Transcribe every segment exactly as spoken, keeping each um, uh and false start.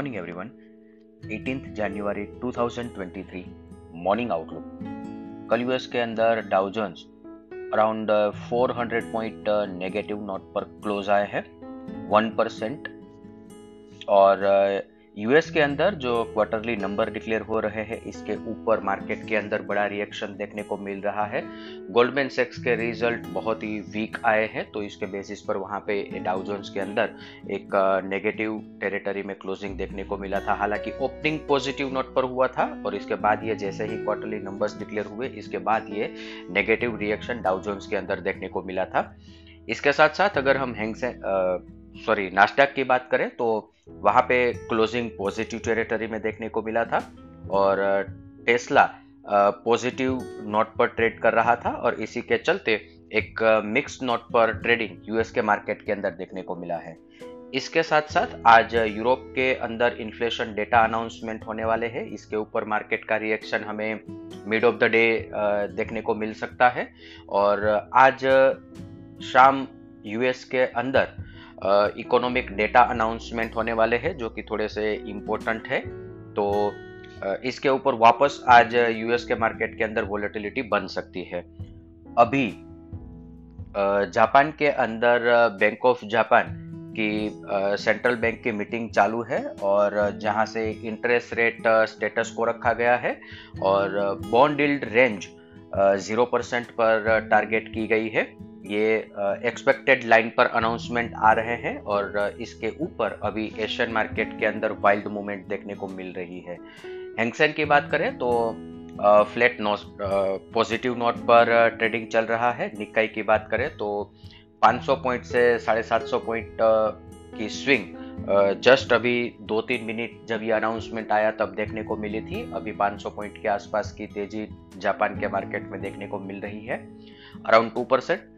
Morning everyone, अठारह जनवरी दो हज़ार तेईस मॉर्निंग आउटलुक। कल यूएस के अंदर डाउ जोन्स अराउंड चार सौ पॉइंट नेगेटिव नोट पर क्लोज आए हैं वन परसेंट, और यूएस के अंदर जो क्वार्टरली नंबर डिक्लेयर हो रहे हैं इसके ऊपर मार्केट के अंदर बड़ा रिएक्शन देखने को मिल रहा है। गोल्डमैन सैक्स के रिजल्ट बहुत ही वीक आए हैं, तो इसके बेसिस पर वहाँ पे डाउ जोन्स के अंदर एक नेगेटिव टेरिटरी में क्लोजिंग देखने को मिला था। हालांकि ओपनिंग पॉजिटिव नोट पर हुआ था और इसके बाद ये जैसे ही क्वार्टरली नंबर्स डिक्लेयर हुए इसके बाद ये नेगेटिव रिएक्शन डाउ जोन्स के अंदर देखने को मिला था। इसके साथ साथ अगर हम हैंग सेंग सॉरी नास्डैक की बात करें तो वहाँ पे क्लोजिंग पॉजिटिव टेरिटरी में देखने को मिला था, और टेस्ला पॉजिटिव नोट पर ट्रेड कर रहा था, और इसी के चलते एक मिक्स्ड नोट पर ट्रेडिंग यूएस के मार्केट के अंदर देखने को मिला है। इसके साथ साथ आज यूरोप के अंदर इन्फ्लेशन डेटा अनाउंसमेंट होने वाले हैं, इसके ऊपर मार्केट का रिएक्शन हमें मिड ऑफ द डे देखने को मिल सकता है। और आज शाम यूएस के अंदर इकोनॉमिक डेटा अनाउंसमेंट होने वाले हैं जो कि थोड़े से इम्पोर्टेंट है, तो uh, इसके ऊपर वापस आज यूएस के मार्केट के अंदर वॉलेटिलिटी बन सकती है। अभी uh, जापान के अंदर बैंक ऑफ जापान की सेंट्रल uh, बैंक की मीटिंग चालू है, और जहां से इंटरेस्ट रेट स्टेटस को रखा गया है और bond yield range zero percent पर टारगेट की गई है। ये एक्सपेक्टेड लाइन पर अनाउंसमेंट आ रहे हैं, और इसके ऊपर अभी एशियन मार्केट के अंदर वाइल्ड मूवमेंट देखने को मिल रही है। हैंग सेंग की बात करें तो फ्लैट नोट पॉजिटिव नोट पर ट्रेडिंग चल रहा है। निक्काई की बात करें तो पाँच सौ पॉइंट से साढ़े सात सौ पॉइंट की स्विंग जस्ट अभी दो तीन मिनट जब ये अनाउंसमेंट आया तब देखने को मिली थी। अभी पाँच सौ पॉइंट के आसपास की तेजी जापान के मार्केट में देखने को मिल रही है, around two percent.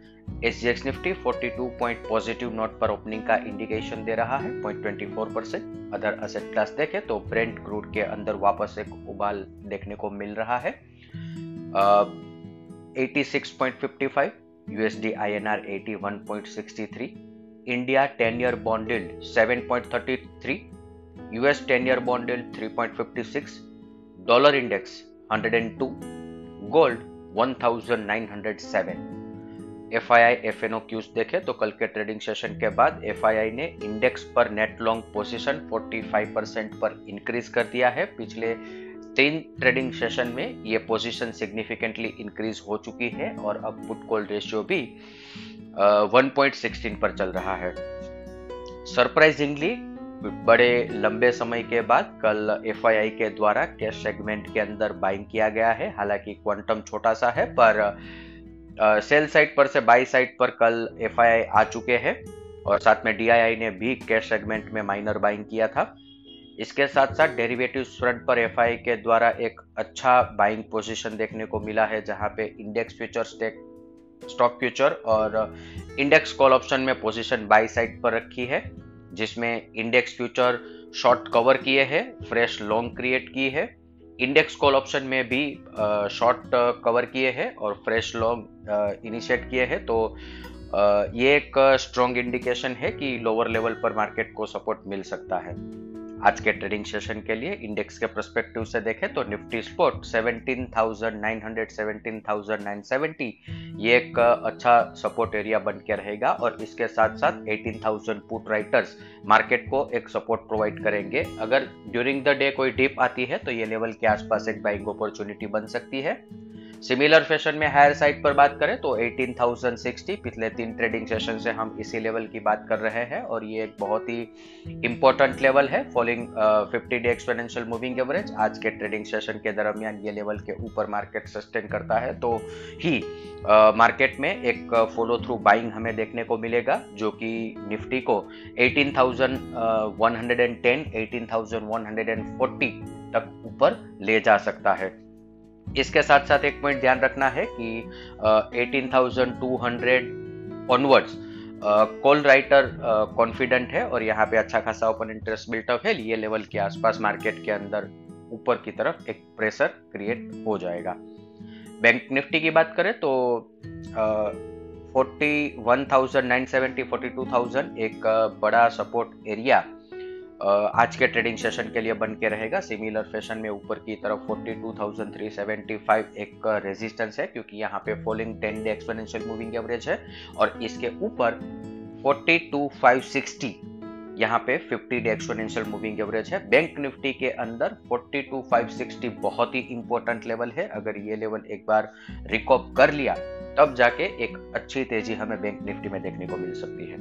SGX Nifty बयालीस पॉइंट पॉजिटिव नोट पर ओपनिंग का इंडिकेशन दे रहा है, पॉइंट चौबीस परसेंट। अदर असेट क्लास देखें तो ब्रेंट क्रूड के अंदर वापस एक उबाल देखने को मिल रहा है, छियासी पॉइंट पचपन, U S D I N R इक्यासी पॉइंट तिरसठ, India ten year bond yield सात पॉइंट तैंतीस, US ten year bond yield तीन पॉइंट छप्पन, डॉलर इंडेक्स एक सौ दो, गोल्ड उन्नीस सौ सात। एफआईआई एफएनओक्यूज देखें तो कल के ट्रेडिंग सेशन के बाद एफआईआई ने इंडेक्स पर नेट लॉन्ग पोजीशन पैंतालीस परसेंट पर इंक्रीज कर दिया है। पिछले तीन ट्रेडिंग सेशन में ये पोजीशन सिग्निफिकेंटली इंक्रीज हो चुकी है, और अब पुट कॉल रेशियो भी एक पॉइंट सोलह पर चल रहा है। सरप्राइजिंगली बड़े लंबे समय के बाद कल एफआईआई के द्वारा कैश सेगमेंट के अंदर बाइंग किया गया है। हालांकि क्वांटम छोटा सा है, पर सेल uh, साइड पर से बाई साइड पर कल एफआईआई आ चुके हैं, और साथ में डीआईआई ने भी कैश सेगमेंट में माइनर बाइंग किया था। इसके साथ साथ डेरिवेटिव्स फ्रंट पर एफआईआई के द्वारा एक अच्छा बाइंग पोजीशन देखने को मिला है, जहां पे इंडेक्स फ्यूचर, स्टॉक फ्यूचर और इंडेक्स कॉल ऑप्शन में पोजीशन बाई साइड पर रखी है, जिसमें इंडेक्स फ्यूचर शॉर्ट कवर किए हैं, फ्रेश लॉन्ग क्रिएट की है। इंडेक्स कॉल ऑप्शन में भी शॉर्ट कवर किए हैं और फ्रेश लॉन्ग इनिशिएट किए हैं, तो आ, ये एक स्ट्रॉन्ग इंडिकेशन है कि लोअर लेवल पर मार्केट को सपोर्ट मिल सकता है। आज के ट्रेडिंग सेशन के लिए इंडेक्स के पर्सपेक्टिव से देखें तो निफ्टी स्पॉट सत्रह हज़ार नौ सौ, सत्रह हज़ार नौ सौ सत्तर, ये एक अच्छा सपोर्ट एरिया बन के रहेगा, और इसके साथ साथ अठारह हज़ार पुट राइटर्स मार्केट को एक सपोर्ट प्रोवाइड करेंगे। अगर ड्यूरिंग द डे कोई डिप आती है तो ये लेवल के आसपास एक बाइंग अपॉर्चुनिटी बन सकती है। सिमिलर फैशन में हायर साइड पर बात करें तो अठारह हज़ार साठ, पिछले तीन ट्रेडिंग सेशन से हम इसी लेवल की बात कर रहे हैं, और ये एक बहुत ही इंपॉर्टेंट लेवल है following fifty day exponential moving average. आज के ट्रेडिंग सेशन के दरमियान ये लेवल के ऊपर मार्केट सस्टेन करता है तो ही मार्केट uh, में एक फॉलो थ्रू बाइंग हमें देखने को मिलेगा, जो कि निफ्टी को अठारह हज़ार एक सौ दस, अठारह हज़ार एक सौ चालीस तक ऊपर ले जा सकता है। इसके साथ साथ एक पॉइंट ध्यान रखना है कि अठारह हज़ार दो सौ ऑनवर्ड्स कॉल राइटर कॉन्फिडेंट है, और यहाँ पे अच्छा खासा ओपन इंटरेस्ट बिल्टअप है। ये लेवल के आसपास मार्केट के अंदर ऊपर की तरफ एक प्रेशर क्रिएट हो जाएगा। बैंक निफ्टी की बात करें तो uh, इकतालीस हज़ार नौ सौ सत्तर, बयालीस हज़ार एक बड़ा सपोर्ट एरिया आज के ट्रेडिंग सेशन के लिए बन के रहेगा। सिमिलर फैशन में ऊपर की तरफ बयालीस हज़ार तीन सौ पचहत्तर एक रेजिस्टेंस है, क्योंकि यहाँ पे falling ten day exponential moving average है और इसके ऊपर बयालीस हज़ार पाँच सौ साठ यहाँ पे fifty day exponential moving average है। बैंक निफ्टी के अंदर बयालीस हज़ार पाँच सौ साठ बहुत ही इंपॉर्टेंट लेवल है। अगर ये लेवल एक बार रिकॉप कर लिया तब जाके एक अच्छी तेजी हमें बैंक निफ्टी में देखने को मिल सकती है।